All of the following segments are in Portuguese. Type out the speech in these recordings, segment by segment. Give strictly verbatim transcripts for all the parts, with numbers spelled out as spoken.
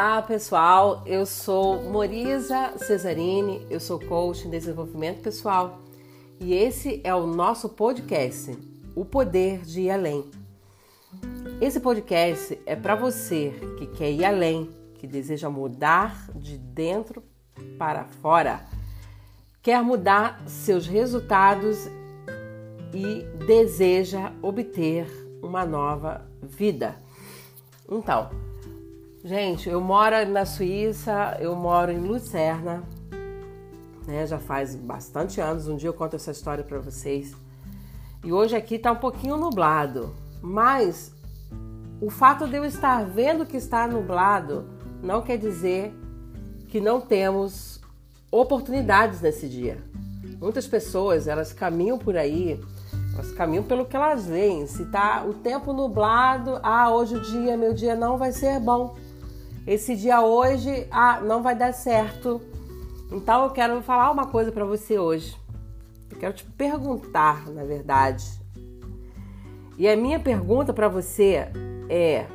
Olá pessoal, eu sou Morisa Cesarini, eu sou coach em desenvolvimento pessoal e esse é o nosso podcast, O Poder de Ir Além. Esse podcast é para você que quer ir além, que deseja mudar de dentro para fora, quer mudar seus resultados e deseja obter uma nova vida. Então, gente, eu moro na Suíça, eu moro em Lucerna, né, já faz bastante anos, um dia eu conto essa história para vocês. E hoje aqui tá um pouquinho nublado, mas o fato de eu estar vendo que está nublado não quer dizer que não temos oportunidades nesse dia. Muitas pessoas, elas caminham por aí, elas caminham pelo que elas veem. Se tá o tempo nublado, ah, hoje o dia, meu dia não vai ser bom. Esse dia hoje, ah, não vai dar certo. Então eu quero falar uma coisa para você hoje. Eu quero te perguntar, na verdade. E a minha pergunta para você é: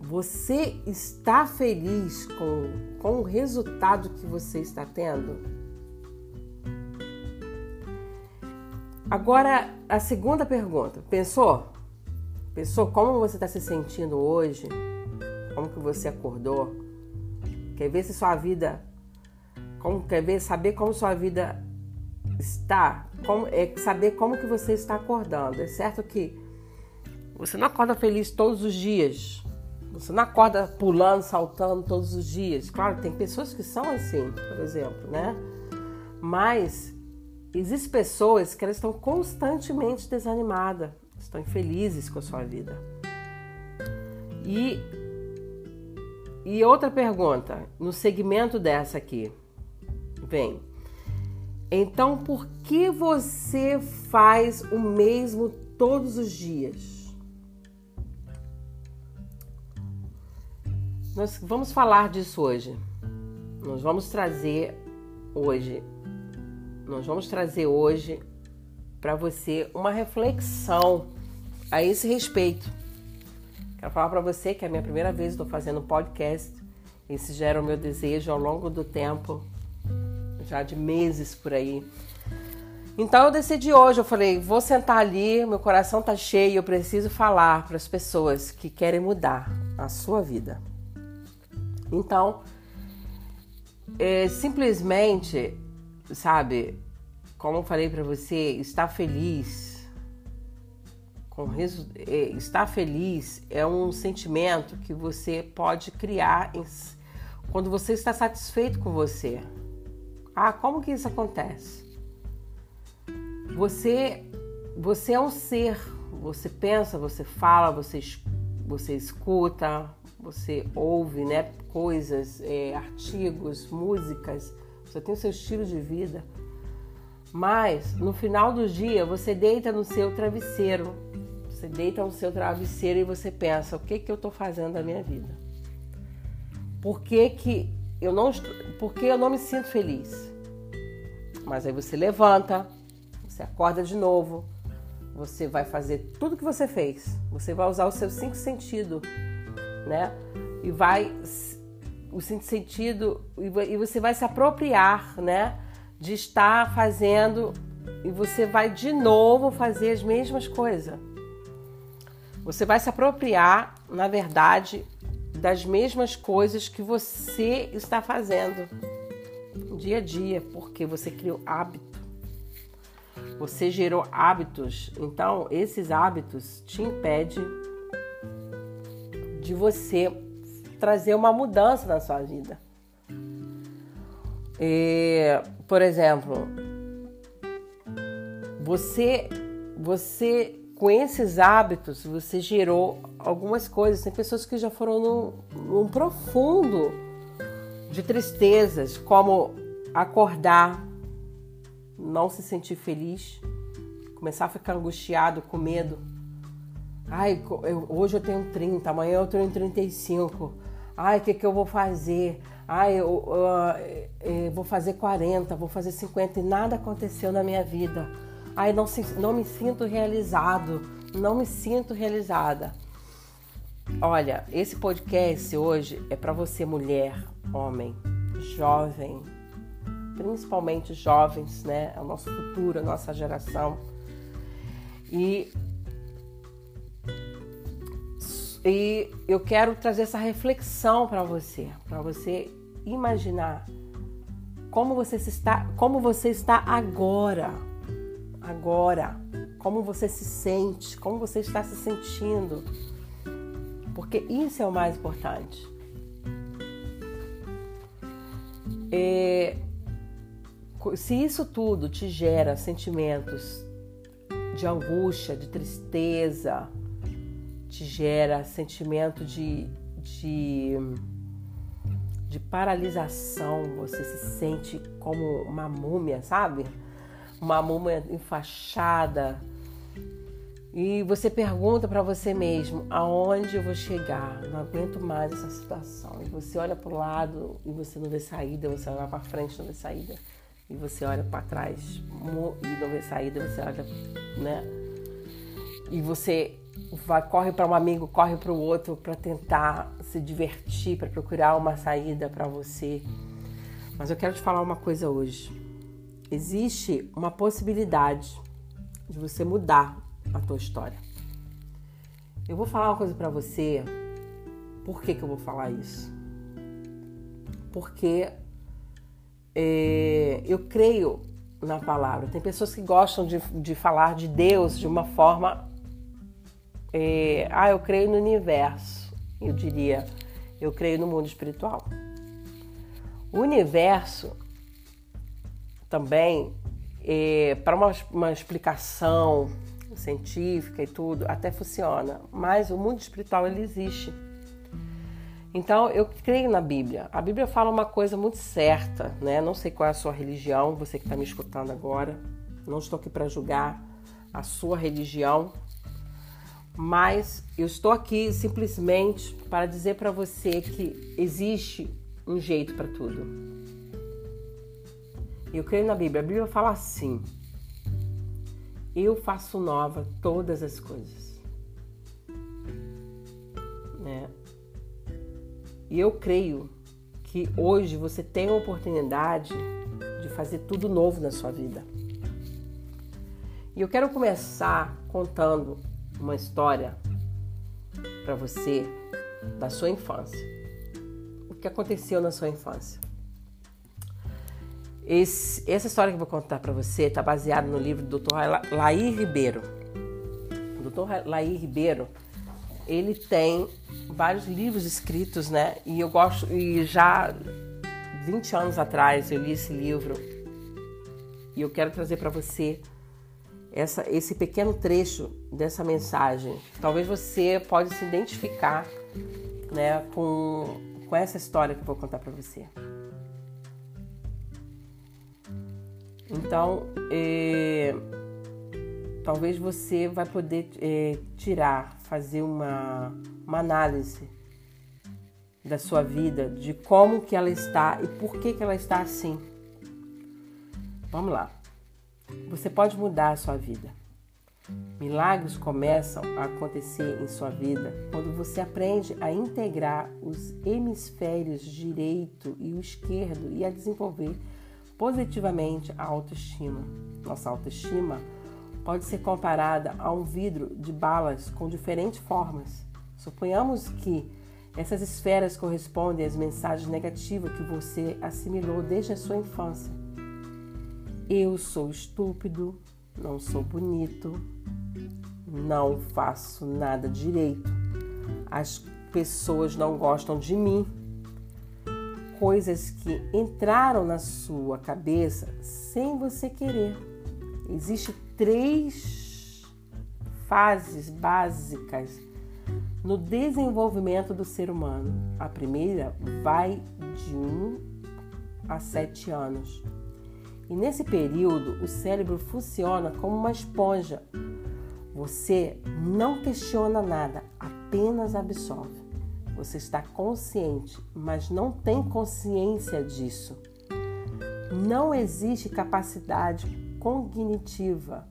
você está feliz com, com o resultado que você está tendo? Agora, a segunda pergunta. Pensou? Pensou como você está se sentindo hoje? Como que você acordou? Quer ver se sua vida, como, quer ver, saber como sua vida está, como, é saber como que você está acordando. É certo que você não acorda feliz todos os dias, você não acorda pulando, saltando todos os dias. Claro, tem pessoas que são assim, por exemplo, né? Mas existem pessoas que elas estão constantemente desanimadas, estão infelizes com a sua vida. E E outra pergunta, no segmento dessa aqui, vem. Então, por que você faz o mesmo todos os dias? Nós vamos falar disso hoje. Nós vamos trazer hoje, nós vamos trazer hoje para você uma reflexão a esse respeito. Quero falar para você que é a minha primeira vez que estou fazendo um podcast. Esse já era o meu desejo ao longo do tempo, já de meses por aí. Então eu decidi hoje, eu falei, vou sentar ali, meu coração tá cheio, eu preciso falar para as pessoas que querem mudar a sua vida. Então, é, simplesmente, sabe, como eu falei para você, estar feliz... Estar feliz é um sentimento que você pode criar quando você está satisfeito com você. Ah, como que isso acontece? Você, você é um ser, você pensa, você fala, você, você escuta, você ouve, né, coisas, é, artigos, músicas, você tem o seu estilo de vida. Mas no final do dia você deita no seu travesseiro, Você deita no seu travesseiro e você pensa, o que que eu estou fazendo da minha vida? Por que que eu não, por que eu não me sinto feliz? Mas aí você levanta, você acorda de novo, você vai fazer tudo que você fez, você vai usar os seus cinco sentidos, né? E vai, os cinco sentidos, e você vai se apropriar, né? De estar fazendo, e você vai de novo fazer as mesmas coisas. Você vai se apropriar, na verdade, das mesmas coisas que você está fazendo dia a dia, porque você criou hábito, você gerou hábitos. Então, esses hábitos te impedem de você trazer uma mudança na sua vida. E, por exemplo, você... você com esses hábitos, você gerou algumas coisas. Tem pessoas que já foram num profundo de tristezas, como acordar, não se sentir feliz, começar a ficar angustiado, com medo. Ai, eu, hoje eu tenho trinta, amanhã eu tenho trinta e cinco. Ai, o que, que eu vou fazer? Ai, eu, eu, eu, eu vou fazer quarenta, vou fazer cinquenta e nada aconteceu na minha vida. Ai, não, se, não me sinto realizado, não me sinto realizada. Olha, esse podcast hoje é para você, mulher, homem, jovem, principalmente jovens, né? É o nosso futuro, a nossa geração. E, e eu quero trazer essa reflexão para você, para você imaginar como você se está, como você está agora, agora, como você se sente, como você está se sentindo. Porque isso é o mais importante. E se isso tudo te gera sentimentos de angústia, de tristeza, te gera sentimento de, de, de paralisação, você se sente como uma múmia, sabe? Uma múmia enfaixada. E você pergunta para você mesmo, aonde eu vou chegar? Não aguento mais essa situação. E você olha para o lado e você não vê saída, você olha para frente e não vê saída. E você olha para trás e não vê saída, você olha, né? E você vai, corre para um amigo, corre para o outro para tentar se divertir, para procurar uma saída para você. Mas eu quero te falar uma coisa hoje. Existe uma possibilidade de você mudar a tua história. Eu vou falar uma coisa pra você. Por que que eu vou falar isso? Porque é, eu creio na palavra. Tem pessoas que gostam de, de falar de Deus de uma forma é, ah, eu creio no universo. Eu diria, eu creio no mundo espiritual. O universo também é, para uma, uma explicação científica e tudo, até funciona, mas o mundo espiritual ele existe. Então eu creio na Bíblia. A Bíblia fala uma coisa muito certa, né? Não sei qual é a sua religião, você que está me escutando agora, não estou aqui para julgar a sua religião, mas eu estou aqui simplesmente para dizer para você que existe um jeito para tudo. Eu creio na Bíblia. A Bíblia fala assim: eu faço nova todas as coisas, né? E eu creio que hoje você tem a oportunidade de fazer tudo novo na sua vida. E eu quero começar contando uma história para você da sua infância. O que aconteceu na sua infância? Esse, essa história que eu vou contar para você está baseada no livro do doutor Laí Ribeiro. O doutor Laí Ribeiro, ele tem vários livros escritos, né? E eu gosto, e já vinte anos atrás eu li esse livro. E eu quero trazer para você essa, esse pequeno trecho dessa mensagem. Talvez você pode se identificar, né, com, com essa história que eu vou contar para você. Então, eh, talvez você vai poder eh, tirar, fazer uma, uma análise da sua vida, de como que ela está e por que que ela está assim. Vamos lá. Você pode mudar a sua vida. Milagres começam a acontecer em sua vida quando você aprende a integrar os hemisférios direito e o esquerdo e a desenvolver positivamente a autoestima. Nossa autoestima pode ser comparada a um vidro de balas com diferentes formas. Suponhamos que essas esferas correspondem às mensagens negativas que você assimilou desde a sua infância. Eu sou estúpido, não sou bonito, não faço nada direito, as pessoas não gostam de mim. Coisas que entraram na sua cabeça sem você querer. Existem três fases básicas no desenvolvimento do ser humano. A primeira vai de um a sete anos. E nesse período, o cérebro funciona como uma esponja. Você não questiona nada, apenas absorve. Você está consciente, mas não tem consciência disso. Não existe capacidade cognitiva.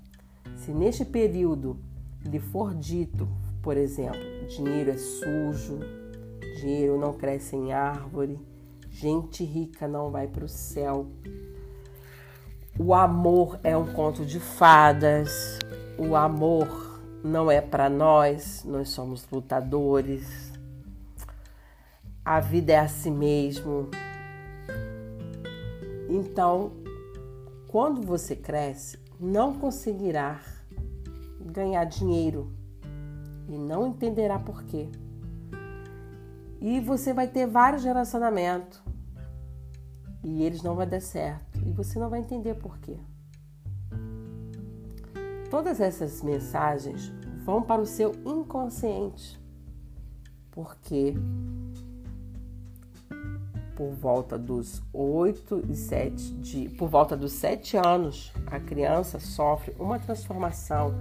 Se neste período lhe for dito, por exemplo, dinheiro é sujo, dinheiro não cresce em árvore, gente rica não vai para o céu. O amor é um conto de fadas, o amor não é para nós, nós somos lutadores. A vida é assim mesmo. Então, quando você cresce, não conseguirá ganhar dinheiro e não entenderá por quê. E você vai ter vários relacionamentos e eles não vão dar certo e você não vai entender por quê. Todas essas mensagens vão para o seu inconsciente, porque por volta dos oito e sete de, por volta dos sete anos, a criança sofre uma transformação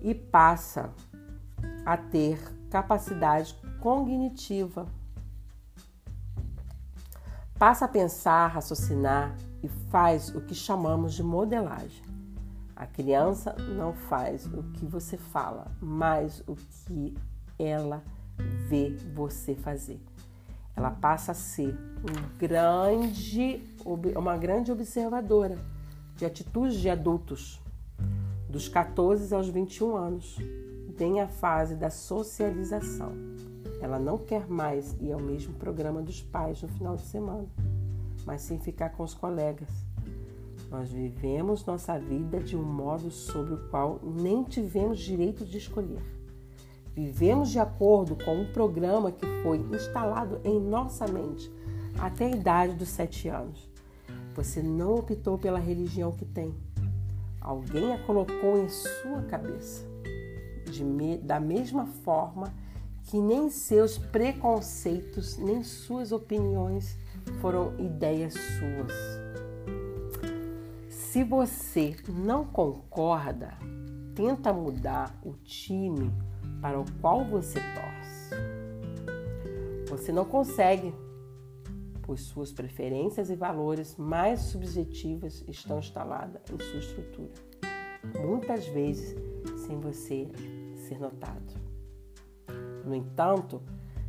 e passa a ter capacidade cognitiva. Passa a pensar, raciocinar e faz o que chamamos de modelagem. A criança não faz o que você fala, mas o que ela vê você fazer. Ela passa a ser um grande, uma grande observadora de atitudes de adultos, dos quatorze aos vinte e um anos. Tem a fase da socialização. Ela não quer mais ir ao mesmo programa dos pais no final de semana, mas sim ficar com os colegas. Nós vivemos nossa vida de um modo sobre o qual nem tivemos direito de escolher. Vivemos de acordo com um programa que foi instalado em nossa mente até a idade dos sete anos. Você não optou pela religião que tem. Alguém a colocou em sua cabeça. De me, da mesma forma que nem seus preconceitos, nem suas opiniões foram ideias suas. Se você não concorda, tenta mudar o time para o qual você torce. Você não consegue, pois suas preferências e valores mais subjetivas estão instaladas em sua estrutura, muitas vezes sem você ser notado. No entanto,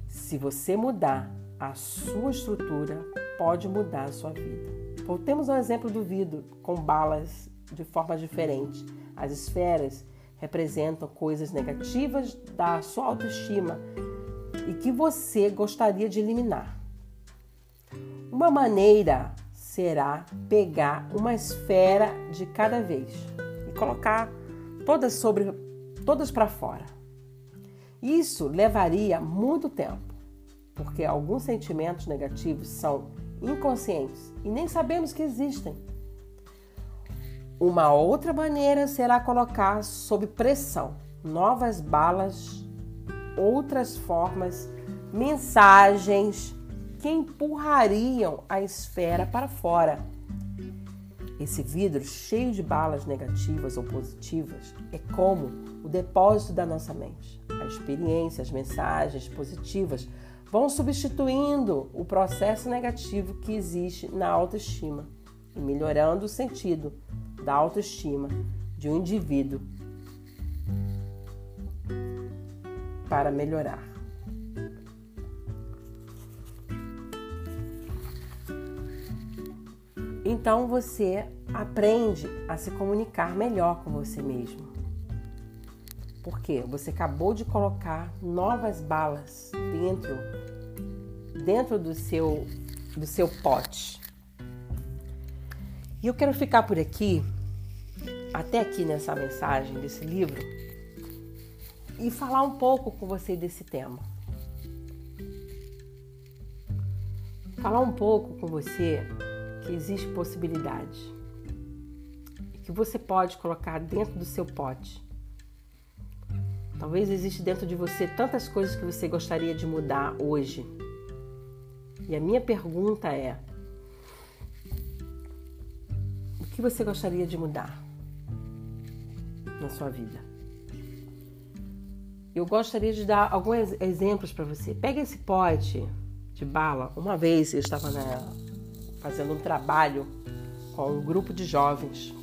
se você mudar a sua estrutura, pode mudar a sua vida. Voltemos ao exemplo do vidro com balas de forma diferente. As esferas representam coisas negativas da sua autoestima e que você gostaria de eliminar. Uma maneira será pegar uma esfera de cada vez e colocar todas sobre todas para fora. Isso levaria muito tempo, porque alguns sentimentos negativos são inconscientes e nem sabemos que existem. Uma outra maneira será colocar sob pressão novas balas, outras formas, mensagens que empurrariam a esfera para fora. Esse vidro cheio de balas negativas ou positivas é como o depósito da nossa mente. A experiência, as mensagens positivas vão substituindo o processo negativo que existe na autoestima e melhorando o sentido da autoestima de um indivíduo para melhorar. Então você aprende a se comunicar melhor com você mesmo. Porque você acabou de colocar novas balas dentro, dentro do seu, do seu pote. E eu quero ficar por aqui, até aqui nessa mensagem desse livro, e falar um pouco com você desse tema. Falar um pouco com você que existe possibilidade, que você pode colocar dentro do seu pote. Talvez exista dentro de você tantas coisas que você gostaria de mudar hoje. E a minha pergunta é: o que você gostaria de mudar na sua vida? Eu gostaria de dar alguns exemplos para você. Pega esse pote de bala. Uma vez eu estava na... fazendo um trabalho com um grupo de jovens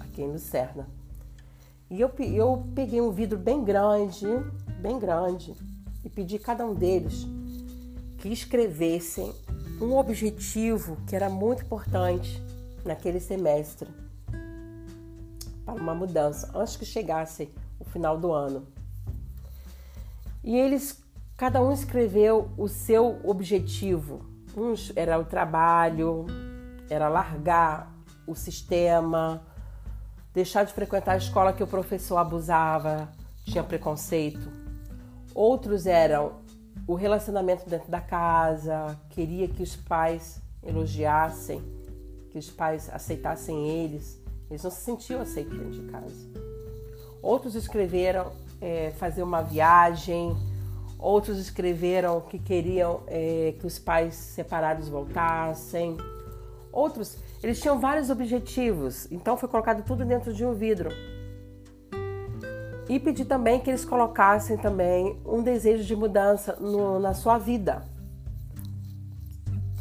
aqui em Lucerna. E eu, eu peguei um vidro bem grande, bem grande, e pedi a cada um deles que escrevessem um objetivo que era muito importante naquele semestre para uma mudança, antes que chegasse o final do ano. E eles, cada um escreveu o seu objetivo. Uns era o trabalho, era largar o sistema, deixar de frequentar a escola que o professor abusava, tinha preconceito. Outros eram o relacionamento dentro da casa, queria que os pais elogiassem, que os pais aceitassem eles. Eles não se sentiam aceitos dentro de casa. Outros escreveram é, fazer uma viagem, outros escreveram que queriam é, que os pais separados voltassem. Outros, eles tinham vários objetivos, então foi colocado tudo dentro de um vidro. E pedi também que eles colocassem também um desejo de mudança no, na sua vida.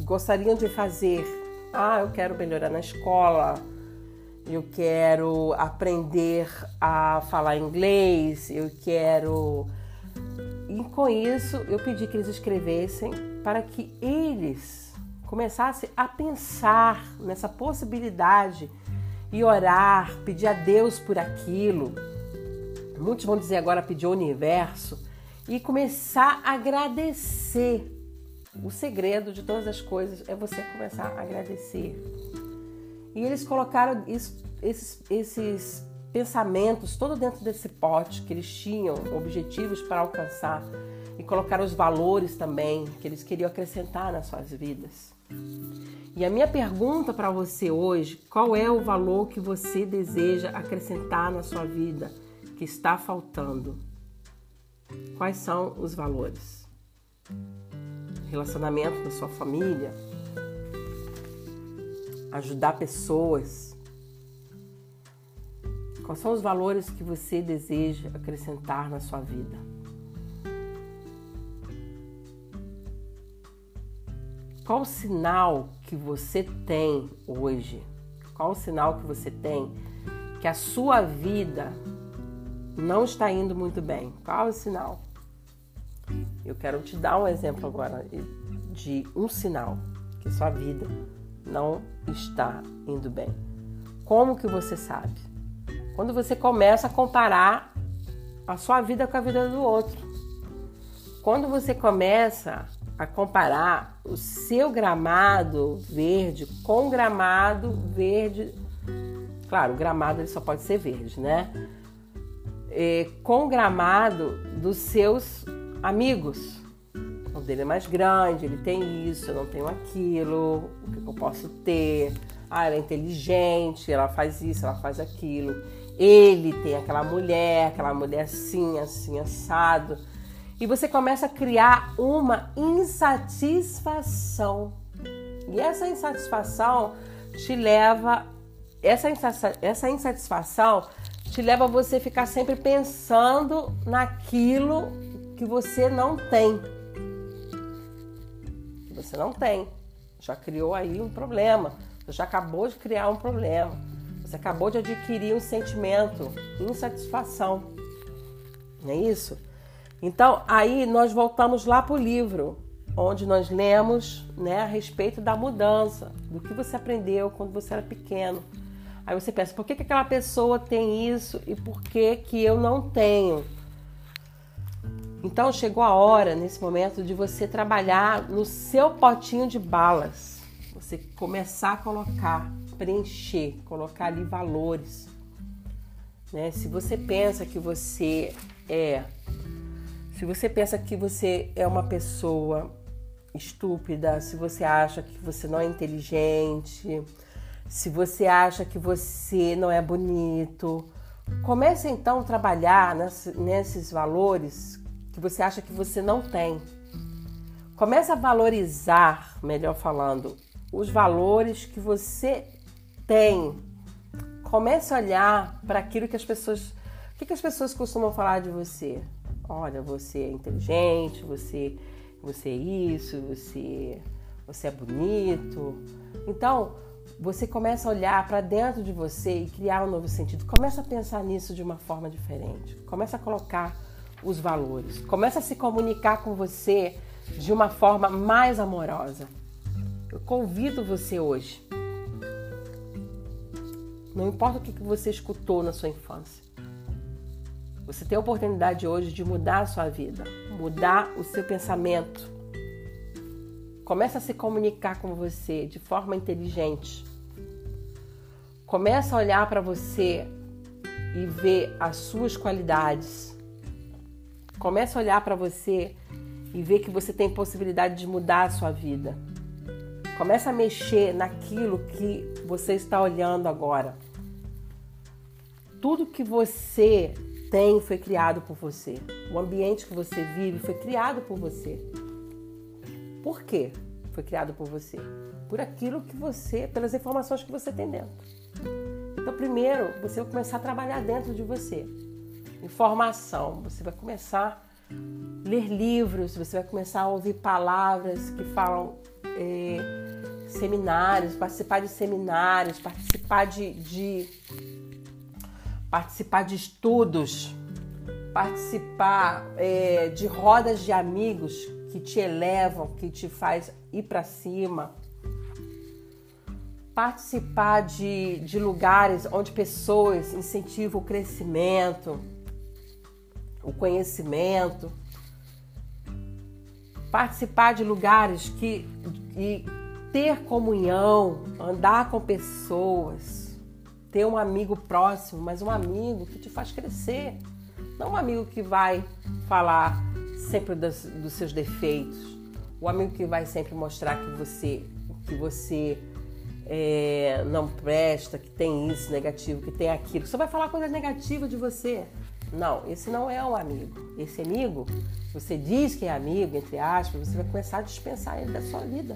Gostariam de fazer, ah, eu quero melhorar na escola, eu quero aprender a falar inglês, eu quero... E com isso eu pedi que eles escrevessem para que eles... começasse a pensar nessa possibilidade e orar, pedir a Deus por aquilo. Muitos vão dizer agora pedir ao universo e começar a agradecer. O segredo de todas as coisas é você começar a agradecer. E eles colocaram isso, esses, esses pensamentos todo dentro desse pote que eles tinham, objetivos para alcançar, e colocaram os valores também que eles queriam acrescentar nas suas vidas. E a minha pergunta para você hoje, qual é o valor que você deseja acrescentar na sua vida, que está faltando? Quais são os valores? Relacionamento da sua família? Ajudar pessoas? Quais são os valores que você deseja acrescentar na sua vida? Qual o sinal que você tem hoje? Qual o sinal que você tem que a sua vida não está indo muito bem? Qual o sinal? Eu quero te dar um exemplo agora de um sinal que a sua vida não está indo bem. Como que você sabe? Quando você começa a comparar a sua vida com a vida do outro. Quando você começa a comparar o seu gramado verde com o gramado verde, claro, o gramado ele só pode ser verde, né? E com o gramado dos seus amigos. O dele é mais grande, ele tem isso, eu não tenho aquilo, o que eu posso ter? Ah, ela é inteligente, ela faz isso, ela faz aquilo. Ele tem aquela mulher, aquela mulher assim, assim, assado. E você começa a criar uma insatisfação. E essa insatisfação te leva... Essa, insatisfa, essa insatisfação te leva a você ficar sempre pensando naquilo que você não tem. Que você não tem. Já criou aí um problema. Você já acabou de criar um problema. Você acabou de adquirir um sentimento, insatisfação. Não é isso? Então, aí nós voltamos lá para o livro, onde nós lemos, né, a respeito da mudança, do que você aprendeu quando você era pequeno. Aí você pensa, por que que aquela pessoa tem isso e por que que eu não tenho? Então, chegou a hora, nesse momento, de você trabalhar no seu potinho de balas. Você começar a colocar, preencher, colocar ali valores. Né? Se você pensa que você é... Se você pensa que você é uma pessoa estúpida, se você acha que você não é inteligente, se você acha que você não é bonito, comece então a trabalhar nesses valores que você acha que você não tem. Comece a valorizar, melhor falando, os valores que você tem. Comece a olhar para aquilo que as pessoas... O que, que as pessoas costumam falar de você? Olha, você é inteligente, você, você é isso, você, você é bonito. Então, você começa a olhar para dentro de você e criar um novo sentido. Começa a pensar nisso de uma forma diferente. Começa a colocar os valores. Começa a se comunicar com você de uma forma mais amorosa. Eu convido você hoje. Não importa o que você escutou na sua infância. Você tem a oportunidade hoje de mudar a sua vida, mudar o seu pensamento. Começa a se comunicar com você de forma inteligente. Começa a olhar para você e ver as suas qualidades. Começa a olhar para você e ver que você tem possibilidade de mudar a sua vida. Começa a mexer naquilo que você está olhando agora. Tudo que você tem foi criado por você. O ambiente que você vive foi criado por você. Por quê? Foi criado por você. Por aquilo que você, pelas informações que você tem dentro. Então, primeiro, você vai começar a trabalhar dentro de você. Informação. Você vai começar a ler livros, você vai começar a ouvir palavras que falam... É, seminários, participar de seminários, participar de, de participar de estudos, participar é, de rodas de amigos que te elevam, que te faz ir para cima, participar de, de lugares onde pessoas incentivam o crescimento, o conhecimento, participar de lugares que e, ter comunhão, andar com pessoas, ter um amigo próximo, mas um amigo que te faz crescer. Não um amigo que vai falar sempre dos, dos seus defeitos, o amigo que vai sempre mostrar que você, que você é, não presta, que tem isso negativo, que tem aquilo, só vai falar coisas negativas de você. Não, esse não é um amigo. Esse amigo, você diz que é amigo, entre aspas, você vai começar a dispensar ele da sua vida.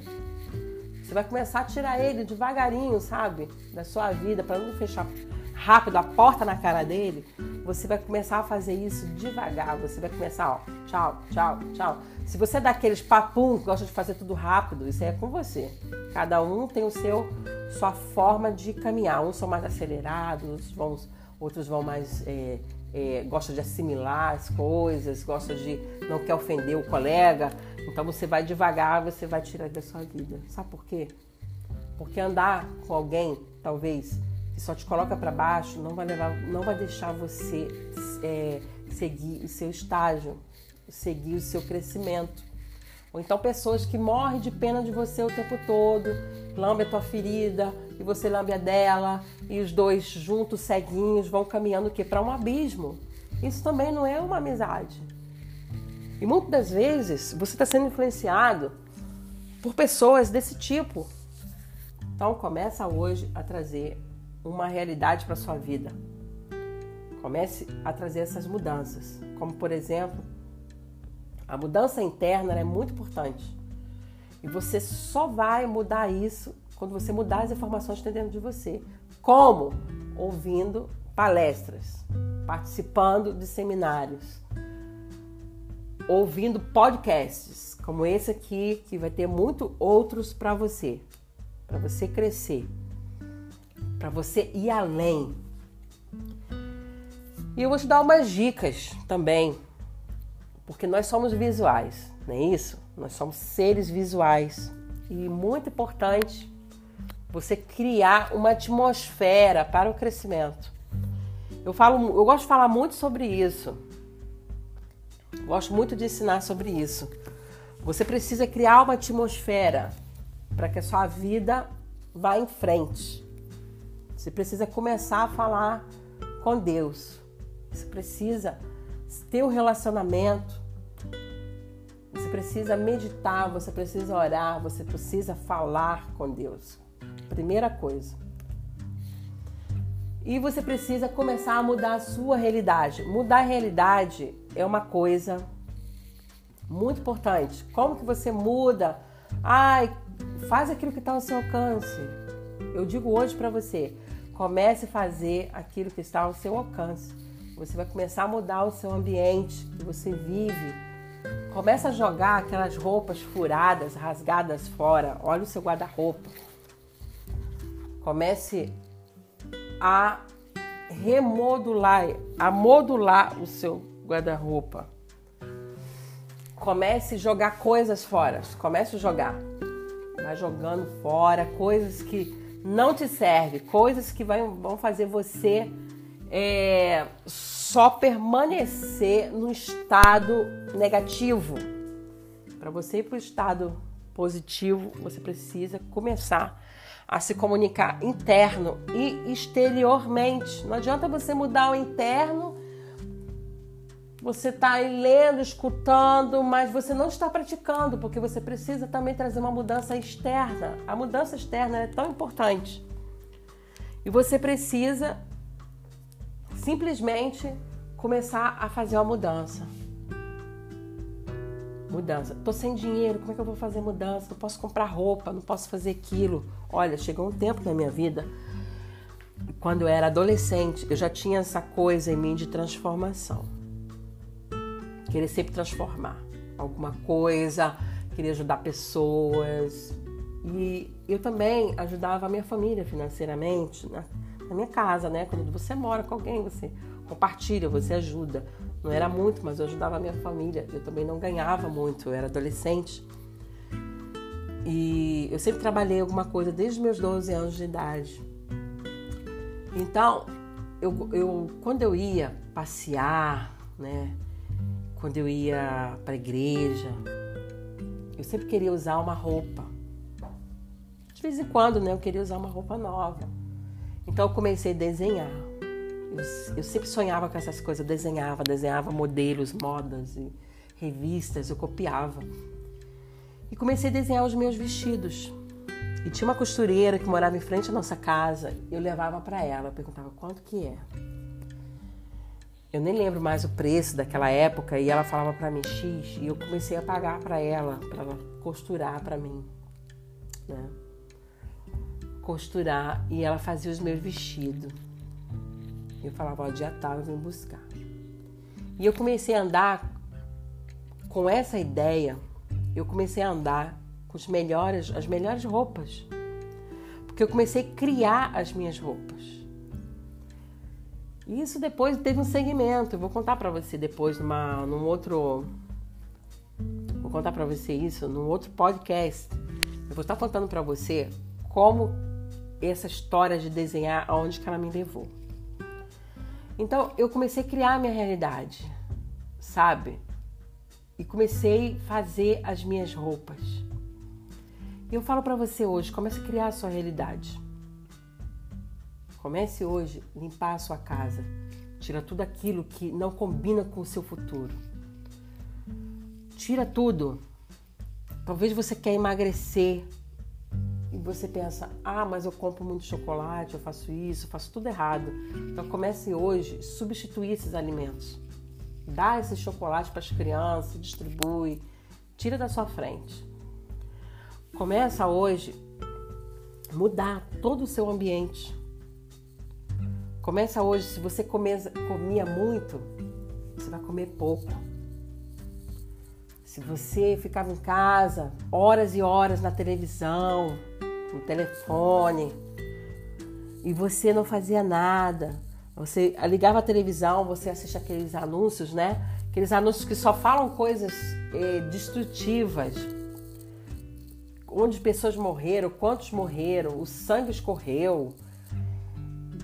Você vai começar a tirar ele devagarinho, sabe? Da sua vida, para não fechar rápido a porta na cara dele. Você vai começar a fazer isso devagar. Você vai começar, ó, tchau, tchau, tchau. Se você é daqueles papum que gosta de fazer tudo rápido, isso aí é com você. Cada um tem o seu, sua forma de caminhar. Uns são mais acelerados, outros vão, outros vão mais... É, é, gosta de assimilar as coisas, gosta de... não quer ofender o colega... Então você vai devagar, você vai tirar da sua vida. Sabe por quê? Porque andar com alguém, talvez, que só te coloca para baixo, não vai levar, não vai deixar você é, seguir o seu estágio, seguir o seu crescimento. Ou então pessoas que morrem de pena de você o tempo todo, lambem a tua ferida e você lambe a dela, e os dois juntos, ceguinhos, vão caminhando o quê? Para um abismo. Isso também não é uma amizade. E muitas das vezes você está sendo influenciado por pessoas desse tipo. Então começa hoje a trazer uma realidade para a sua vida. Comece a trazer essas mudanças. Como por exemplo, a mudança interna é muito importante. E você só vai mudar isso quando você mudar as informações que tem dentro de você. Como? Ouvindo palestras, participando de seminários, ouvindo podcasts como esse aqui, que vai ter muito outros para você, para você crescer, para você ir além. E eu vou te dar umas dicas também, porque nós somos visuais, não é isso? Nós somos seres visuais e muito importante você criar uma atmosfera para o crescimento. Eu falo, eu gosto de falar muito sobre isso. Gosto muito de ensinar sobre isso. Você precisa criar uma atmosfera para que a sua vida vá em frente. Você precisa começar a falar com Deus. Você precisa ter um relacionamento. Você precisa meditar, você precisa orar, você precisa falar com Deus. Primeira coisa. E você precisa começar a mudar a sua realidade. Mudar a realidade é uma coisa muito importante. Como que você muda? Ai, faz aquilo que está ao seu alcance. Eu digo hoje para você, comece a fazer aquilo que está ao seu alcance. Você vai começar a mudar o seu ambiente que você vive. Começa a jogar aquelas roupas furadas, rasgadas fora. Olha o seu guarda-roupa. Comece a remodular, a modular o seu guarda-roupa. comece a jogar coisas fora. Comece a jogar. Vai jogando fora coisas que não te servem. Coisas que vai, vão fazer você é, só permanecer no estado negativo. Para você ir para o estado positivo, você precisa começar a se comunicar interno e exteriormente. Não adianta você mudar o interno, você está aí lendo, escutando, mas você não está praticando, porque você precisa também trazer uma mudança externa. A mudança externa é tão importante. E você precisa simplesmente começar a fazer uma mudança. Mudança. Tô sem dinheiro, como é que eu vou fazer mudança? Não posso comprar roupa, não posso fazer aquilo. Olha, chegou um tempo na minha vida, quando eu era adolescente, eu já tinha essa coisa em mim de transformação. Querer sempre transformar alguma coisa, querer ajudar pessoas. E eu também ajudava a minha família financeiramente, né? Na minha casa, né? Quando você mora com alguém, você compartilha, você ajuda. Não era muito, mas eu ajudava a minha família. Eu também não ganhava muito, eu era adolescente. E eu sempre trabalhei alguma coisa desde meus doze anos de idade. Então, eu, eu, quando eu ia passear, né? Quando eu ia para a igreja, eu sempre queria usar uma roupa. De vez em quando, né? Eu queria usar uma roupa nova. Então, eu comecei a desenhar. Eu sempre sonhava com essas coisas, eu desenhava, desenhava modelos, modas e revistas, eu copiava. E comecei a desenhar os meus vestidos. E tinha uma costureira que morava em frente à nossa casa, eu levava para ela, eu perguntava quanto que é. Eu nem lembro mais o preço daquela época e ela falava para mim X, e eu comecei a pagar para ela, para ela costurar para mim, né? Costurar, e ela fazia os meus vestidos. Eu falava, ó, dia tal eu vim buscar. E eu comecei a andar com essa ideia, eu comecei a andar com as melhores, as melhores roupas. Porque eu comecei a criar as minhas roupas. E isso depois teve um segmento, eu vou contar pra você depois numa, num outro... Vou contar pra você isso num outro podcast. Eu vou estar contando pra você como essa história de desenhar, aonde que ela me levou. Então, eu comecei a criar a minha realidade, sabe? E comecei a fazer as minhas roupas. E eu falo pra você hoje, comece a criar a sua realidade. Comece hoje a limpar a sua casa. Tira tudo aquilo que não combina com o seu futuro. Tira tudo. Talvez você quer emagrecer. E você pensa, ah, mas eu compro muito chocolate, eu faço isso, eu faço tudo errado. Então comece hoje a substituir esses alimentos. Dá esse chocolate para as crianças, distribui, tira da sua frente. Começa hoje a mudar todo o seu ambiente. Começa hoje, se você comeza, comia muito, você vai comer pouco. Se você ficava em casa horas e horas na televisão, no telefone, e você não fazia nada, você ligava a televisão, você assiste aqueles anúncios, né? Aqueles anúncios que só falam coisas eh, destrutivas, onde pessoas morreram, quantos morreram, o sangue escorreu,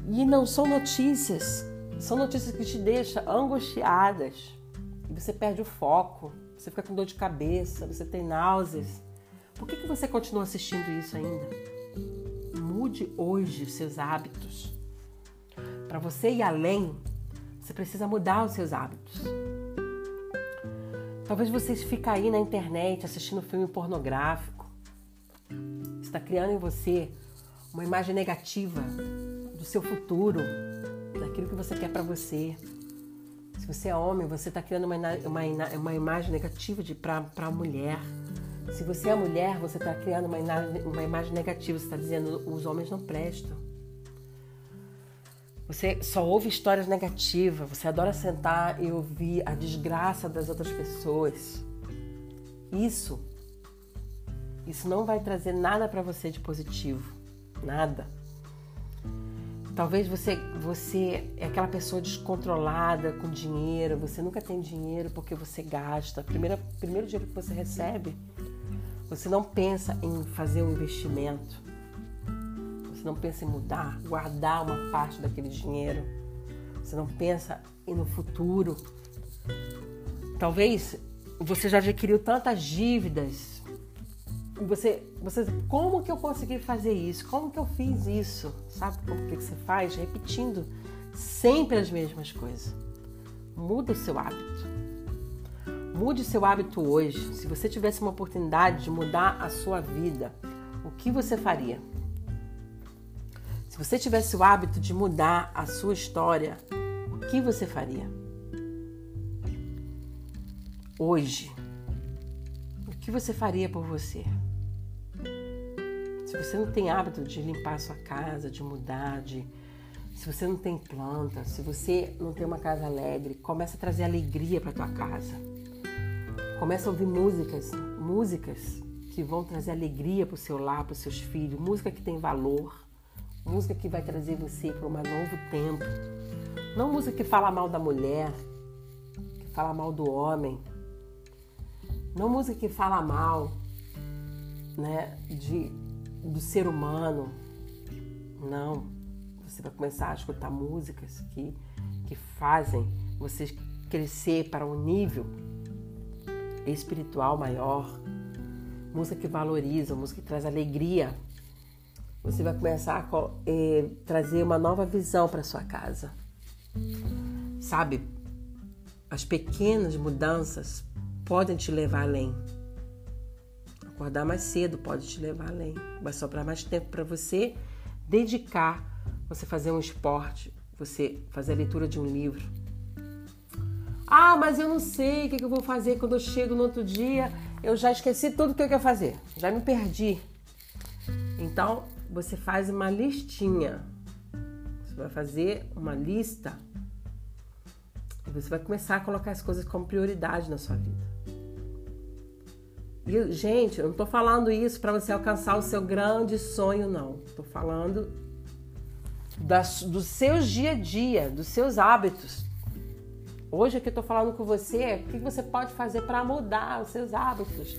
e não são notícias, são notícias que te deixam angustiadas, e você perde o foco, você fica com dor de cabeça, você tem náuseas. Por que que você continua assistindo isso ainda? Mude hoje os seus hábitos. Para você ir além, você precisa mudar os seus hábitos. Talvez você fique aí na internet assistindo filme pornográfico. Você está criando em você uma imagem negativa do seu futuro, daquilo que você quer para você. Se você é homem, você está criando uma, uma, uma imagem negativa para a mulher. Se você é mulher, você está criando uma, uma imagem negativa. Você está dizendo, os homens não prestam. Você só ouve histórias negativas. Você adora sentar e ouvir a desgraça das outras pessoas. Isso, isso não vai trazer nada para você de positivo. Nada. Talvez você, você é aquela pessoa descontrolada com dinheiro, você nunca tem dinheiro porque você gasta. Primeiro, primeiro dinheiro que você recebe, você não pensa em fazer um investimento, você não pensa em mudar, guardar uma parte daquele dinheiro, você não pensa em no futuro. Talvez você já adquiriu tantas dívidas, Você, você, como que eu consegui fazer isso? Como que eu fiz isso? Sabe o que você faz? Repetindo sempre as mesmas coisas. Muda o seu hábito. Mude o seu hábito hoje. Se você tivesse uma oportunidade de mudar a sua vida, o que você faria? Se você tivesse o hábito de mudar a sua história, o que você faria? Hoje, o que você faria por você? Se você não tem hábito de limpar a sua casa, de mudar, de... se você não tem planta, se você não tem uma casa alegre, começa a trazer alegria para tua casa. Começa a ouvir músicas, músicas que vão trazer alegria para o seu lar, para os seus filhos, música que tem valor, música que vai trazer você para um novo tempo. Não música que fala mal da mulher, que fala mal do homem. Não música que fala mal, né, de... do ser humano. Não, você vai começar a escutar músicas que, que fazem você crescer para um nível espiritual maior, música que valoriza, música que traz alegria. Você vai começar a eh, trazer uma nova visão para sua casa, sabe? As pequenas mudanças podem te levar além. Acordar mais cedo pode te levar além. Vai sobrar mais tempo para você dedicar, você fazer um esporte, você fazer a leitura de um livro. Ah, mas eu não sei o que eu vou fazer quando eu chego no outro dia. Eu já esqueci tudo o que eu quero fazer. Já me perdi. Então, você faz uma listinha. Você vai fazer uma lista. E você vai começar a colocar as coisas como prioridade na sua vida. E, gente, eu não estou falando isso para você alcançar o seu grande sonho, não. Estou falando das, dos seus dia a dia, dos seus hábitos. Hoje aqui eu estou falando com você o que você pode fazer para mudar os seus hábitos.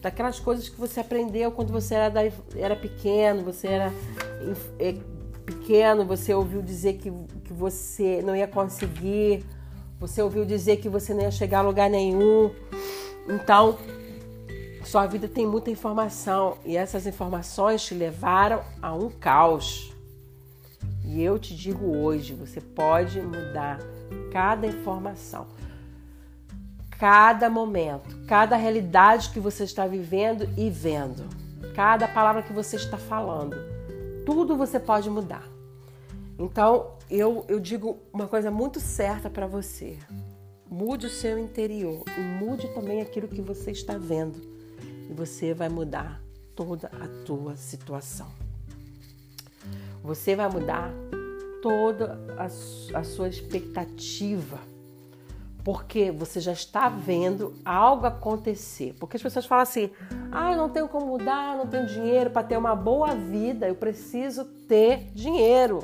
Daquelas coisas que você aprendeu quando você era, da, era pequeno, você era é, pequeno, você ouviu dizer que, que você não ia conseguir, você ouviu dizer que você não ia chegar a lugar nenhum. Então... sua vida tem muita informação e essas informações te levaram a um caos. E eu te digo hoje, você pode mudar cada informação, cada momento, cada realidade que você está vivendo e vendo, cada palavra que você está falando. Tudo você pode mudar. Então, eu, eu digo uma coisa muito certa para você. Mude o seu interior e mude também aquilo que você está vendo. E você vai mudar toda a tua situação. Você vai mudar toda a, su- a sua expectativa. Porque você já está vendo algo acontecer. Porque as pessoas falam assim, ah, eu não tenho como mudar, não tenho dinheiro para ter uma boa vida, eu preciso ter dinheiro.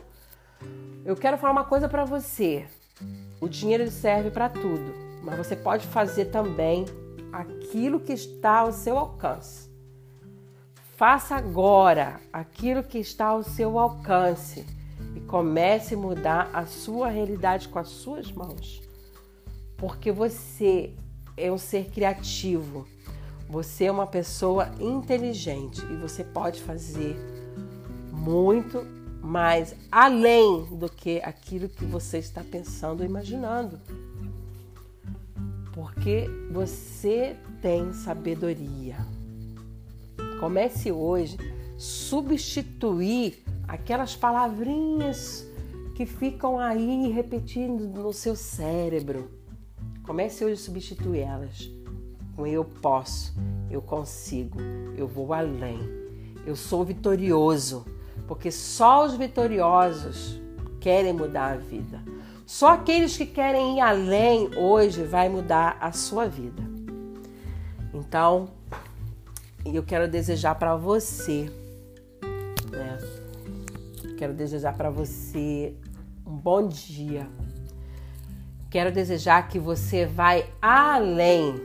Eu quero falar uma coisa para você. O dinheiro serve para tudo, mas você pode fazer também aquilo que está ao seu alcance. Faça agora aquilo que está ao seu alcance e comece a mudar a sua realidade com as suas mãos. Porque você é um ser criativo, você é uma pessoa inteligente e você pode fazer muito mais além do que aquilo que você está pensando ou imaginando. Porque você tem sabedoria. Comece hoje a substituir aquelas palavrinhas que ficam aí repetindo no seu cérebro. Comece hoje a substituí-las com eu posso, eu consigo, eu vou além, eu sou vitorioso. Porque só os vitoriosos querem mudar a vida. Só aqueles que querem ir além hoje vai mudar a sua vida. Então, eu quero desejar para você, né? Quero desejar para você um bom dia. Quero desejar que você vai além.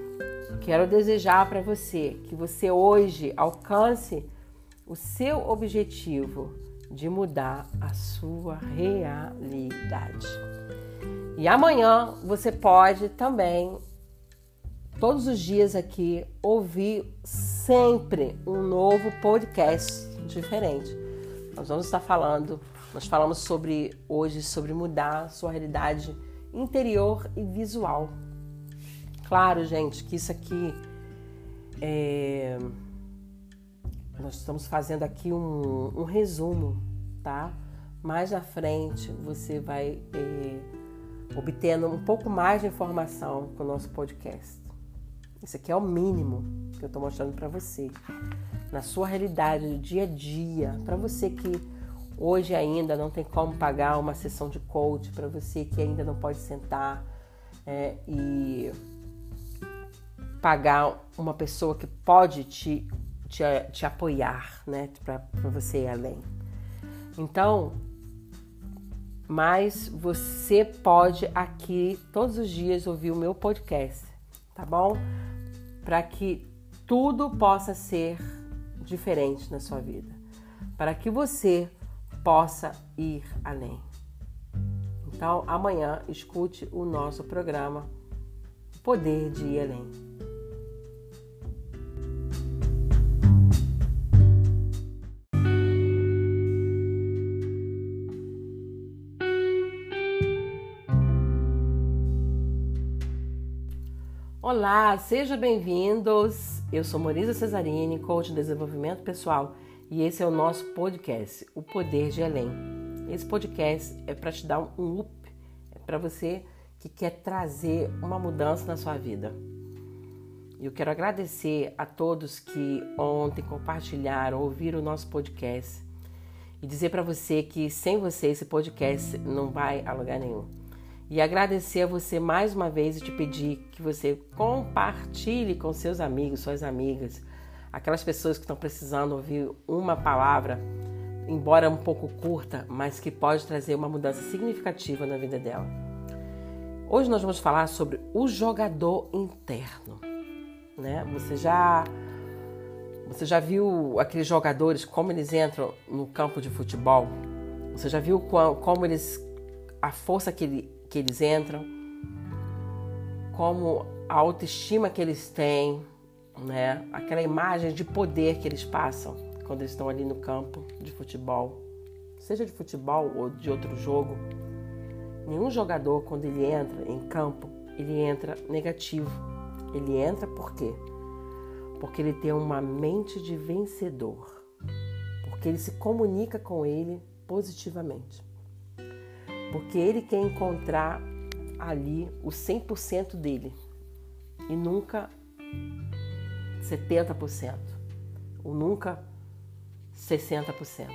Quero desejar para você que você hoje alcance o seu objetivo de mudar a sua realidade. E amanhã você pode também, todos os dias aqui, ouvir sempre um novo podcast diferente. Nós vamos estar falando, nós falamos sobre hoje sobre mudar sua realidade interior e visual. Claro, gente, que isso aqui é... Nós estamos fazendo aqui um, um resumo, tá? Mais na frente você vai é, obtendo um pouco mais de informação com o nosso podcast. Isso aqui é o mínimo que eu estou mostrando para você. Na sua realidade, do dia a dia, para você que hoje ainda não tem como pagar uma sessão de coach, para você que ainda não pode sentar é, e pagar uma pessoa que pode te Te, te apoiar, né, para você ir além. Então, mas você pode aqui todos os dias ouvir o meu podcast, tá bom? Para que tudo possa ser diferente na sua vida, para que você possa ir além. Então, amanhã escute o nosso programa O Poder de Ir Além. Olá, sejam bem-vindos. Eu sou Morisa Cesarini, coach de desenvolvimento pessoal, e esse é o nosso podcast, O Poder de Ir Além. Esse podcast é para te dar um up, é para você que quer trazer uma mudança na sua vida. Eu quero agradecer a todos que ontem compartilharam, ouviram o nosso podcast e dizer para você que sem você esse podcast não vai a lugar nenhum. E agradecer a você mais uma vez e te pedir que você compartilhe com seus amigos, suas amigas, aquelas pessoas que estão precisando ouvir uma palavra, embora um pouco curta, mas que pode trazer uma mudança significativa na vida dela. Hoje nós vamos falar sobre o jogador interno, né? Você já, você já viu aqueles jogadores, como eles entram no campo de futebol? Você já viu como eles, a força que ele que eles entram, como a autoestima que eles têm, né? Aquela imagem de poder que eles passam quando eles estão ali no campo de futebol, seja de futebol ou de outro jogo. Nenhum jogador, quando ele entra em campo, ele entra negativo. Ele entra por quê? Porque ele tem uma mente de vencedor, porque ele se comunica com ele positivamente. Porque ele quer encontrar ali o cem por cento dele e nunca setenta por cento ou nunca sessenta por cento.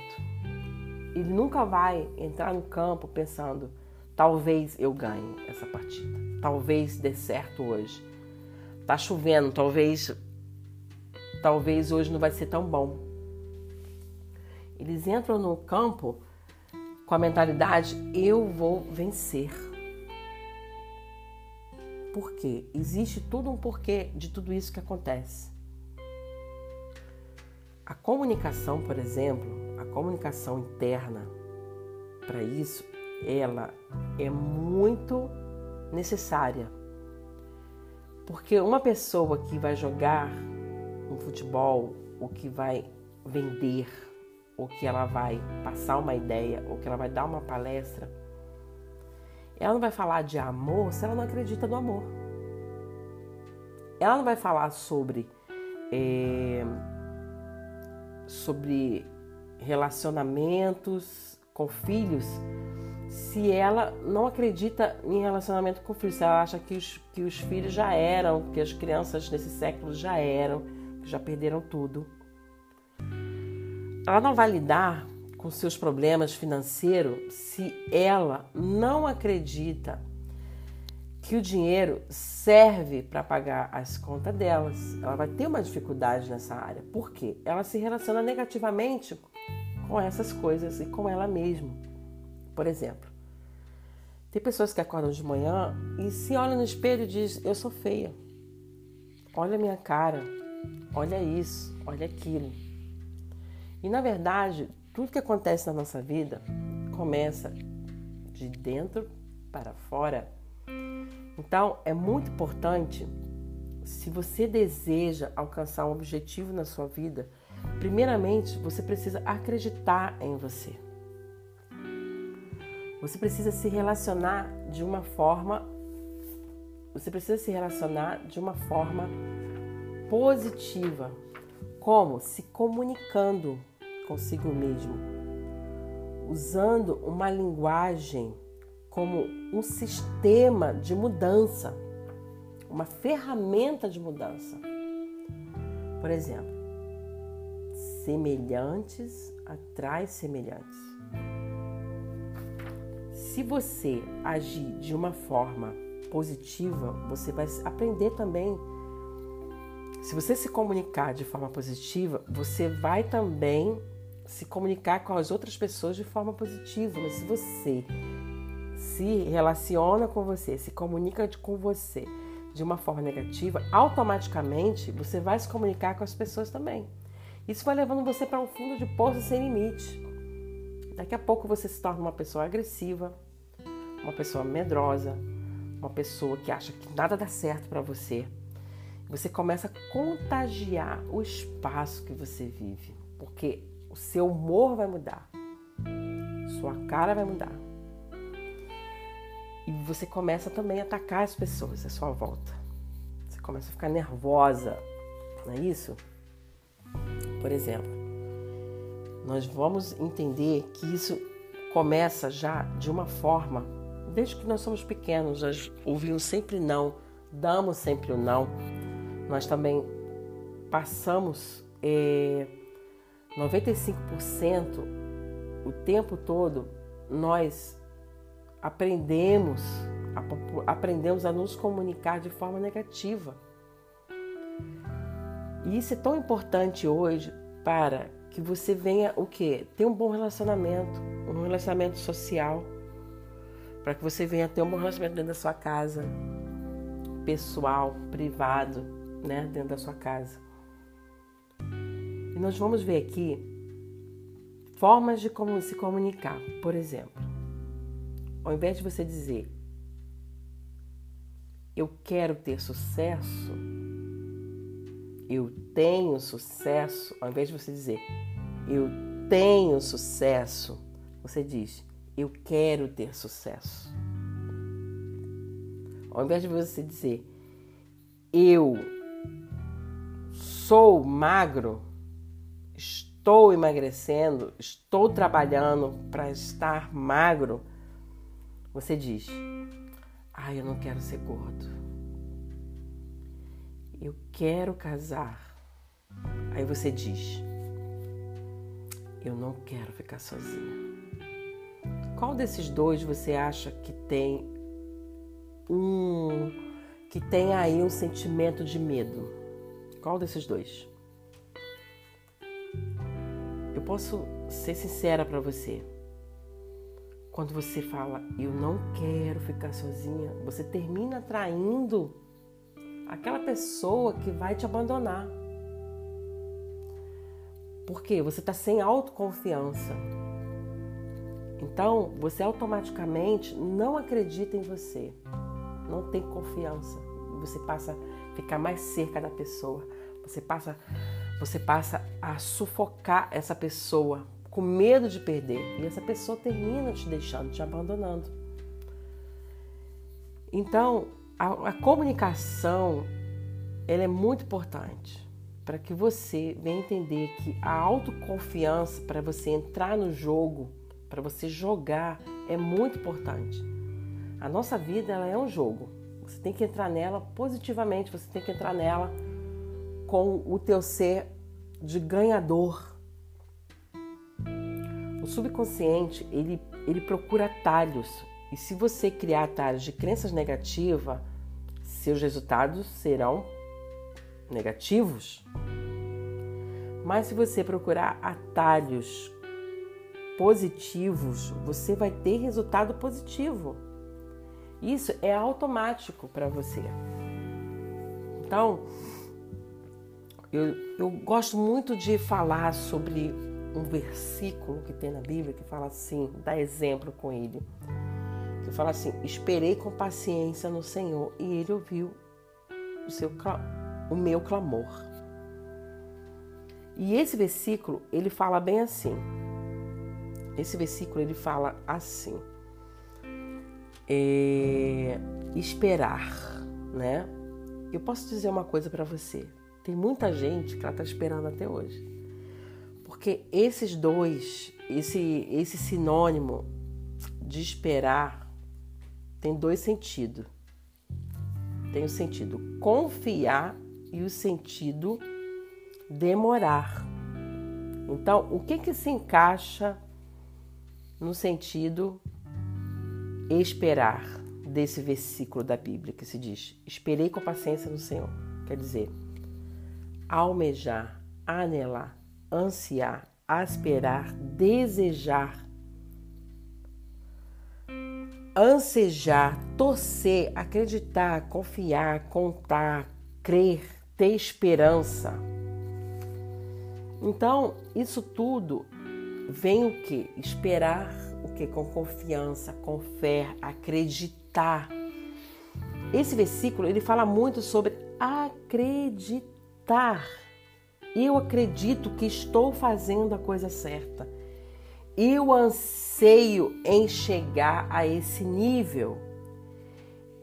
Ele nunca vai entrar no campo pensando, talvez eu ganhe essa partida, talvez dê certo hoje, tá chovendo, talvez, talvez hoje não vai ser tão bom. Eles entram no campo com a mentalidade, eu vou vencer. Por quê? Existe tudo um porquê de tudo isso que acontece. A comunicação, por exemplo, a comunicação interna, para isso, ela é muito necessária. Porque uma pessoa que vai jogar um futebol, ou que vai vender, ou que ela vai passar uma ideia, ou que ela vai dar uma palestra, ela não vai falar de amor se ela não acredita no amor. Ela não vai falar sobre, é, sobre relacionamentos com filhos se ela não acredita em relacionamento com filhos, se ela acha que os, que os filhos já eram, que as crianças nesse século já eram, que já perderam tudo. Ela não vai lidar com seus problemas financeiros se ela não acredita que o dinheiro serve para pagar as contas delas. Ela vai ter uma dificuldade nessa área. Por quê? Ela se relaciona negativamente com essas coisas e com ela mesma. Por exemplo, tem pessoas que acordam de manhã e se olham no espelho e dizem: eu sou feia, olha a minha cara, olha isso, olha aquilo. E na verdade, tudo que acontece na nossa vida começa de dentro para fora. Então, é muito importante, se você deseja alcançar um objetivo na sua vida, primeiramente, você precisa acreditar em você. Você precisa se relacionar de uma forma, você precisa se relacionar de uma forma positiva. Como? Se comunicando consigo mesmo, usando uma linguagem como um sistema de mudança, uma ferramenta de mudança. Por exemplo, semelhantes atrai semelhantes. Se você agir de uma forma positiva, você vai aprender também. Se você se comunicar de forma positiva, você vai também se comunicar com as outras pessoas de forma positiva. Mas se você se relaciona com você, se comunica com você de uma forma negativa, automaticamente você vai se comunicar com as pessoas também. Isso vai levando você para um fundo de poço sem limite. Daqui a pouco você se torna uma pessoa agressiva, uma pessoa medrosa, uma pessoa que acha que nada dá certo para você. Você começa a contagiar o espaço que você vive, porque o seu humor vai mudar, sua cara vai mudar. E você começa também a atacar as pessoas à sua volta. Você começa a ficar nervosa, não é isso? Por exemplo, nós vamos entender que isso começa já de uma forma, desde que nós somos pequenos, nós ouvimos sempre não, damos sempre o não. Nós também passamos eh, noventa e cinco por cento o tempo todo, nós aprendemos a, aprendemos a nos comunicar de forma negativa. E isso é tão importante hoje para que você venha o quê? Ter um bom relacionamento, um relacionamento social, para que você venha ter um bom relacionamento dentro da sua casa, pessoal, privado, né, dentro da sua casa. E nós vamos ver aqui formas de como se comunicar. Por exemplo, ao invés de você dizer eu quero ter sucesso, eu tenho sucesso, ao invés de você dizer eu tenho sucesso, você diz eu quero ter sucesso. Ao invés de você dizer eu sou magro, estou emagrecendo, estou trabalhando para estar magro, você diz ah, eu não quero ser gordo, eu quero casar. Aí você diz eu não quero ficar sozinha. Qual desses dois você acha que tem um que tem aí um sentimento de medo? Qual desses dois? Eu posso ser sincera pra você. Quando você fala eu não quero ficar sozinha, você termina atraindo aquela pessoa que vai te abandonar. Porque você tá sem autoconfiança. Então, você automaticamente não acredita em você. Não tem confiança. Você passa a ficar mais cerca da pessoa. Você passa, você passa a sufocar essa pessoa com medo de perder. E essa pessoa termina te deixando, te abandonando. Então, a, a comunicação, ela é muito importante para que você venha entender que a autoconfiança, para você entrar no jogo, para você jogar, é muito importante. A nossa vida, ela é um jogo. Você tem que entrar nela positivamente, você tem que entrar nela com o teu ser de ganhador. O subconsciente, ele, ele procura atalhos. E se você criar atalhos de crenças negativas, seus resultados serão negativos. Mas se você procurar atalhos positivos, você vai ter resultado positivo. Isso é automático para você. Então, eu, eu gosto muito de falar sobre um versículo que tem na Bíblia que fala assim, dá exemplo com ele. Que fala assim, esperei com paciência no Senhor e Ele ouviu o, seu, o meu clamor. E esse versículo, ele fala bem assim. Esse versículo, ele fala assim. É, esperar, né? Eu posso dizer uma coisa para você. Tem muita gente que ela tá esperando até hoje. Porque esses dois, esse, esse sinônimo de esperar tem dois sentidos. Tem o sentido confiar e o sentido demorar. Então, o que que se encaixa no sentido esperar desse versículo da Bíblia que se diz, esperei com paciência no Senhor? Quer dizer, almejar, anelar, ansiar, aspirar, desejar, ansejar, torcer, acreditar, confiar, contar, crer, ter esperança. Então, isso tudo vem o quê? Esperar o quê? Com confiança, com fé, acreditar. Esse versículo, ele fala muito sobre acreditar. Eu acredito que estou fazendo a coisa certa. Eu anseio em chegar a esse nível.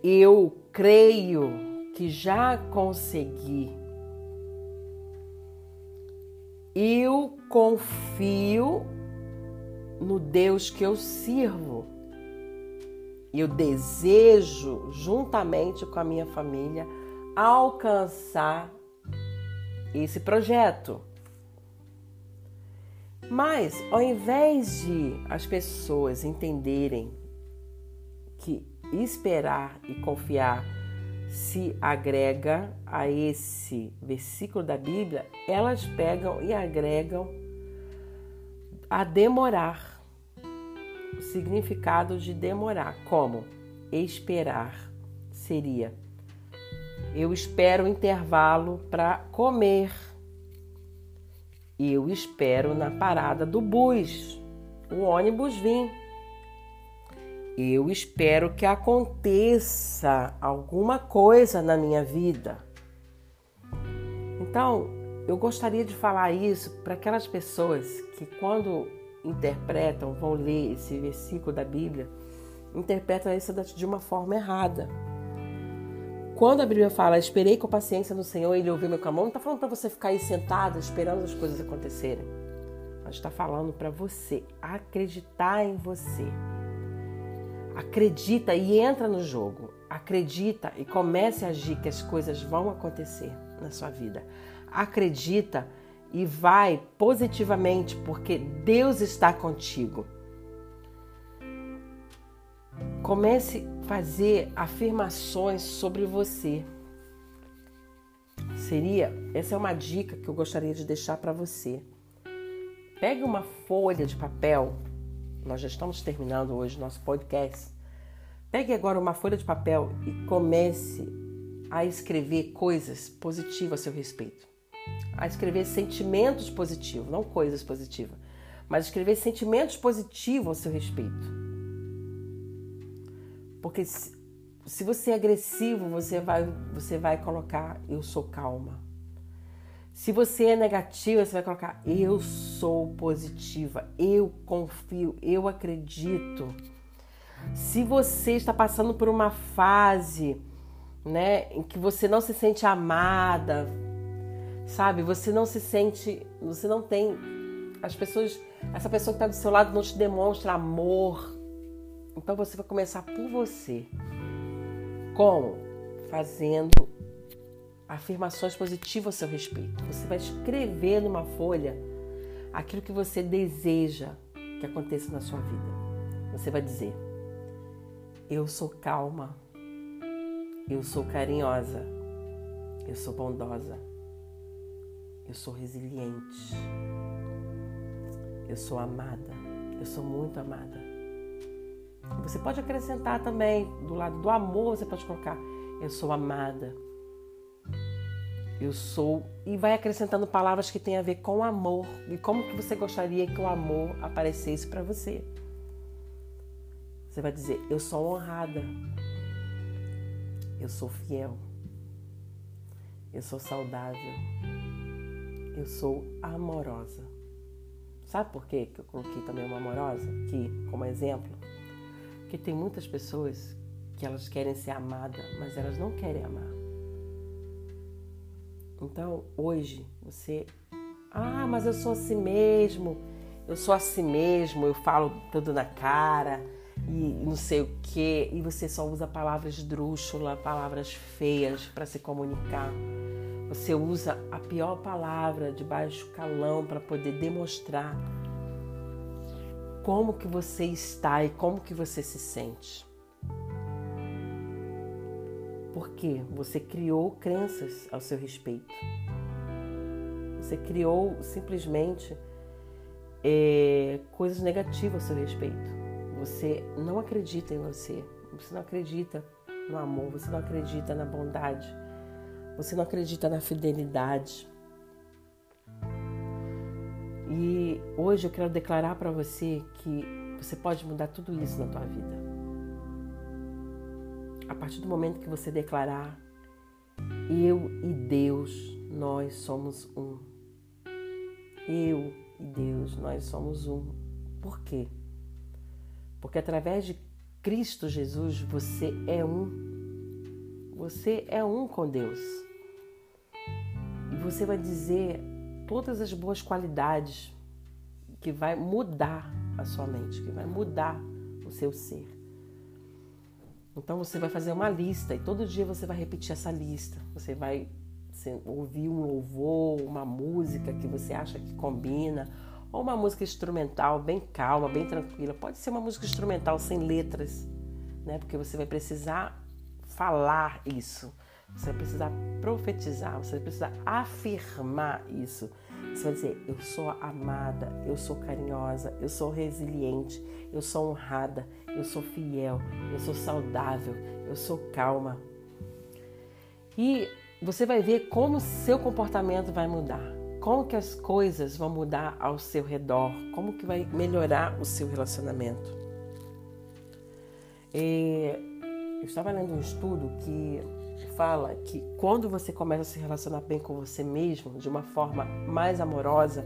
Eu creio que já consegui. Eu confio no Deus que eu sirvo. Eu desejo, juntamente com a minha família, alcançar esse projeto. Mas, ao invés de as pessoas entenderem que esperar e confiar se agrega a esse versículo da Bíblia, elas pegam e agregam a demorar, o significado de demorar. Como? Esperar seria, eu espero o intervalo para comer, eu espero na parada do bus, o ônibus vem. Eu espero que aconteça alguma coisa na minha vida. Então, eu gostaria de falar isso para aquelas pessoas que, quando interpretam, vão ler esse versículo da Bíblia, interpretam isso de uma forma errada. Quando a Bíblia fala, esperei com paciência no Senhor, Ele ouviu meu clamor, não está falando para você ficar aí sentado esperando as coisas acontecerem. Mas está falando para você acreditar em você. Acredita e entra no jogo. Acredita e comece a agir que as coisas vão acontecer na sua vida. Acredita e vai positivamente porque Deus está contigo. Comece a fazer afirmações sobre você. Seria, essa é uma dica que eu gostaria de deixar para você. Pegue uma folha de papel. Nós já estamos terminando hoje o nosso podcast. Pegue agora uma folha de papel e comece a escrever coisas positivas a seu respeito. A escrever sentimentos positivos, não coisas positivas, mas escrever sentimentos positivos a seu respeito. Porque se, se você é agressivo, você vai, você vai colocar eu sou calma. Se você é negativa, você vai colocar eu sou positiva, eu confio, eu acredito. Se você está passando por uma fase, né, em que você não se sente amada, sabe? Você não se sente, você não tem as pessoas, essa pessoa que está do seu lado não te demonstra amor. Então você vai começar por você. Como? Fazendo afirmações positivas a seu respeito. Você vai escrever numa folha aquilo que você deseja que aconteça na sua vida. Você vai dizer, eu sou calma, eu sou carinhosa, eu sou bondosa, eu sou resiliente, eu sou amada, Eu sou muito amada. Você pode acrescentar também, do lado do amor, você pode colocar, eu sou amada. Eu sou... E vai acrescentando palavras que tem a ver com amor. E como que você gostaria que o amor aparecesse para você? Você vai dizer, eu sou honrada. Eu sou fiel. Eu sou saudável. Eu sou amorosa. Sabe por quê que eu coloquei também uma amorosa aqui como exemplo? Porque tem muitas pessoas que elas querem ser amadas, mas elas não querem amar. Então, hoje, você... Ah, mas eu sou assim mesmo. Eu sou assim mesmo. Eu falo tudo na cara. E não sei o quê. E você só usa palavras esdrúxulas, palavras feias para se comunicar. Você usa a pior palavra de baixo calão para poder demonstrar como que você está e como que você se sente. Porque você criou crenças ao seu respeito. Você criou simplesmente é, coisas negativas ao seu respeito. Você não acredita em você. Você não acredita no amor. Você não acredita na bondade. Você não acredita na fidelidade. E hoje eu quero declarar para você que você pode mudar tudo isso na tua vida. A partir do momento que você declarar, eu e Deus, nós somos um. Eu e Deus, nós somos um. Por quê? Porque através de Cristo Jesus, você é um. Você é um com Deus. E você vai dizer todas as boas qualidades que vai mudar a sua mente, que vai mudar o seu ser. Então você vai fazer uma lista e todo dia você vai repetir essa lista. Você vai você, ouvir um louvor, uma música que você acha que combina, ou uma música instrumental bem calma, bem tranquila. Pode ser uma música instrumental sem letras, né? Porque você vai precisar falar isso, você vai precisar profetizar, você vai precisar afirmar isso. Você vai dizer, eu sou amada, eu sou carinhosa, eu sou resiliente, eu sou honrada, eu sou fiel, eu sou saudável, eu sou calma. E você vai ver como seu comportamento vai mudar, como que as coisas vão mudar ao seu redor, como que vai melhorar o seu relacionamento. E... Eu estava lendo um estudo que fala que quando você começa a se relacionar bem com você mesmo, de uma forma mais amorosa,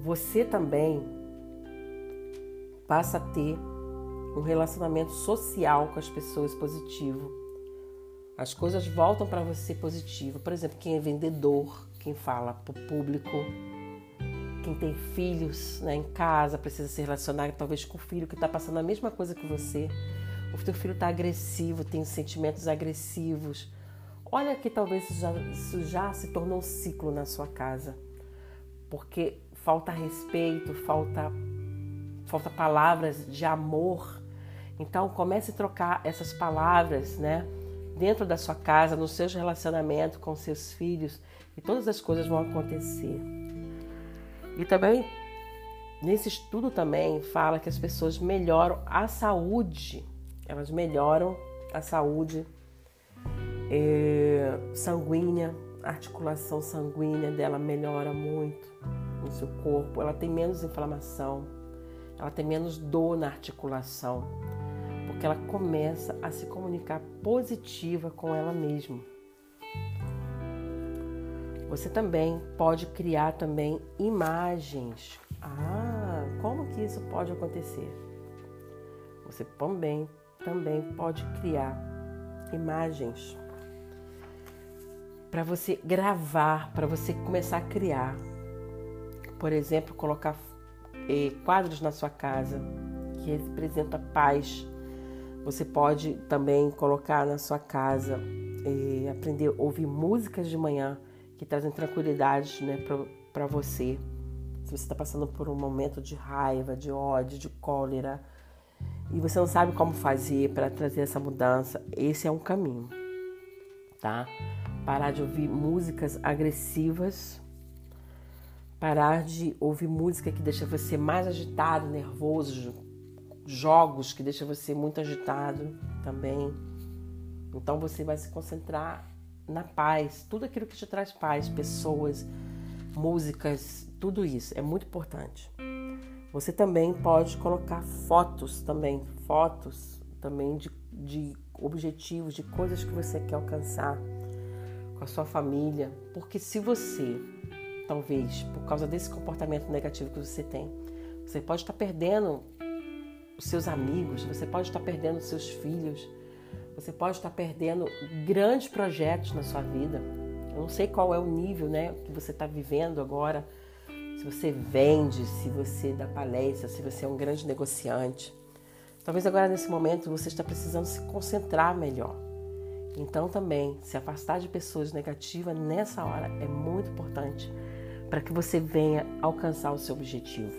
você também passa a ter um relacionamento social com as pessoas positivo. As coisas voltam para você positivo. Por exemplo, quem é vendedor, quem fala para o público, quem tem filhos, né, em casa, precisa se relacionar talvez com o filho que está passando a mesma coisa que você. O teu filho está agressivo, tem sentimentos agressivos. Olha que talvez isso já, isso já se tornou um ciclo na sua casa. Porque falta respeito, falta, falta palavras de amor. Então comece a trocar essas palavras, né? Dentro da sua casa, nos seus relacionamentos com seus filhos. E todas as coisas vão acontecer. E também, nesse estudo também, fala que as pessoas melhoram a saúde. Elas melhoram a saúde é, sanguínea, a articulação sanguínea dela melhora muito no seu corpo. Ela tem menos inflamação, ela tem menos dor na articulação, porque ela começa a se comunicar positiva com ela mesma. Você também pode criar também imagens. Ah, como que isso pode acontecer? Você também também pode criar imagens para você gravar, para você começar a criar. Por exemplo, colocar eh, quadros na sua casa que representa paz. Você pode também colocar na sua casa, eh, aprender a ouvir músicas de manhã que trazem tranquilidade, né, para você. Se você está passando por um momento de raiva, de ódio, de cólera, e você não sabe como fazer para trazer essa mudança, esse é um caminho, tá? Parar de ouvir músicas agressivas, parar de ouvir música que deixa você mais agitado, nervoso, jogos que deixa você muito agitado também. Então você vai se concentrar na paz, tudo aquilo que te traz paz, pessoas, músicas, tudo isso é muito importante. Você também pode colocar fotos também, fotos também de, de objetivos, de coisas que você quer alcançar com a sua família, porque se você, talvez, por causa desse comportamento negativo que você tem, você pode estar perdendo os seus amigos, você pode estar perdendo os seus filhos, você pode estar perdendo grandes projetos na sua vida. Eu não sei qual é o nível, né, que você está vivendo agora, se você vende, se você dá palestra, se você é um grande negociante. Talvez agora, nesse momento, você está precisando se concentrar melhor. Então, também, se afastar de pessoas negativas nessa hora é muito importante para que você venha alcançar o seu objetivo.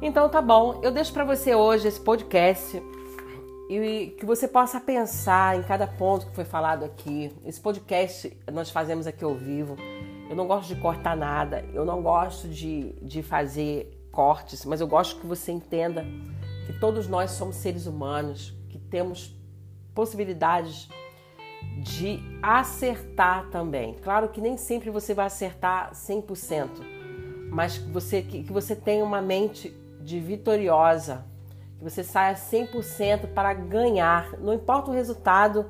Então, tá bom. Eu deixo para você hoje esse podcast e que você possa pensar em cada ponto que foi falado aqui. Esse podcast nós fazemos aqui ao vivo. Eu não gosto de cortar nada, eu não gosto de, de fazer cortes, mas eu gosto que você entenda que todos nós somos seres humanos, que temos possibilidades de acertar também. Claro que nem sempre você vai acertar cem por cento, mas você, que, que você tenha uma mente de vitoriosa, que você saia cem por cento para ganhar. Não importa o resultado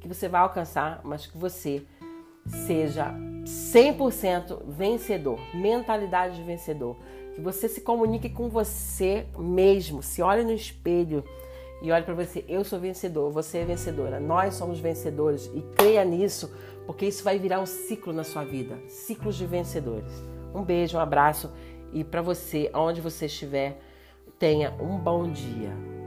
que você vai alcançar, mas que você seja cem por cento vencedor, mentalidade de vencedor. Que você se comunique com você mesmo, se olhe no espelho e olhe para você, eu sou vencedor, você é vencedora, nós somos vencedores, e creia nisso, porque isso vai virar um ciclo na sua vida, ciclos de vencedores. Um beijo, um abraço, e para você, aonde você estiver, tenha um bom dia.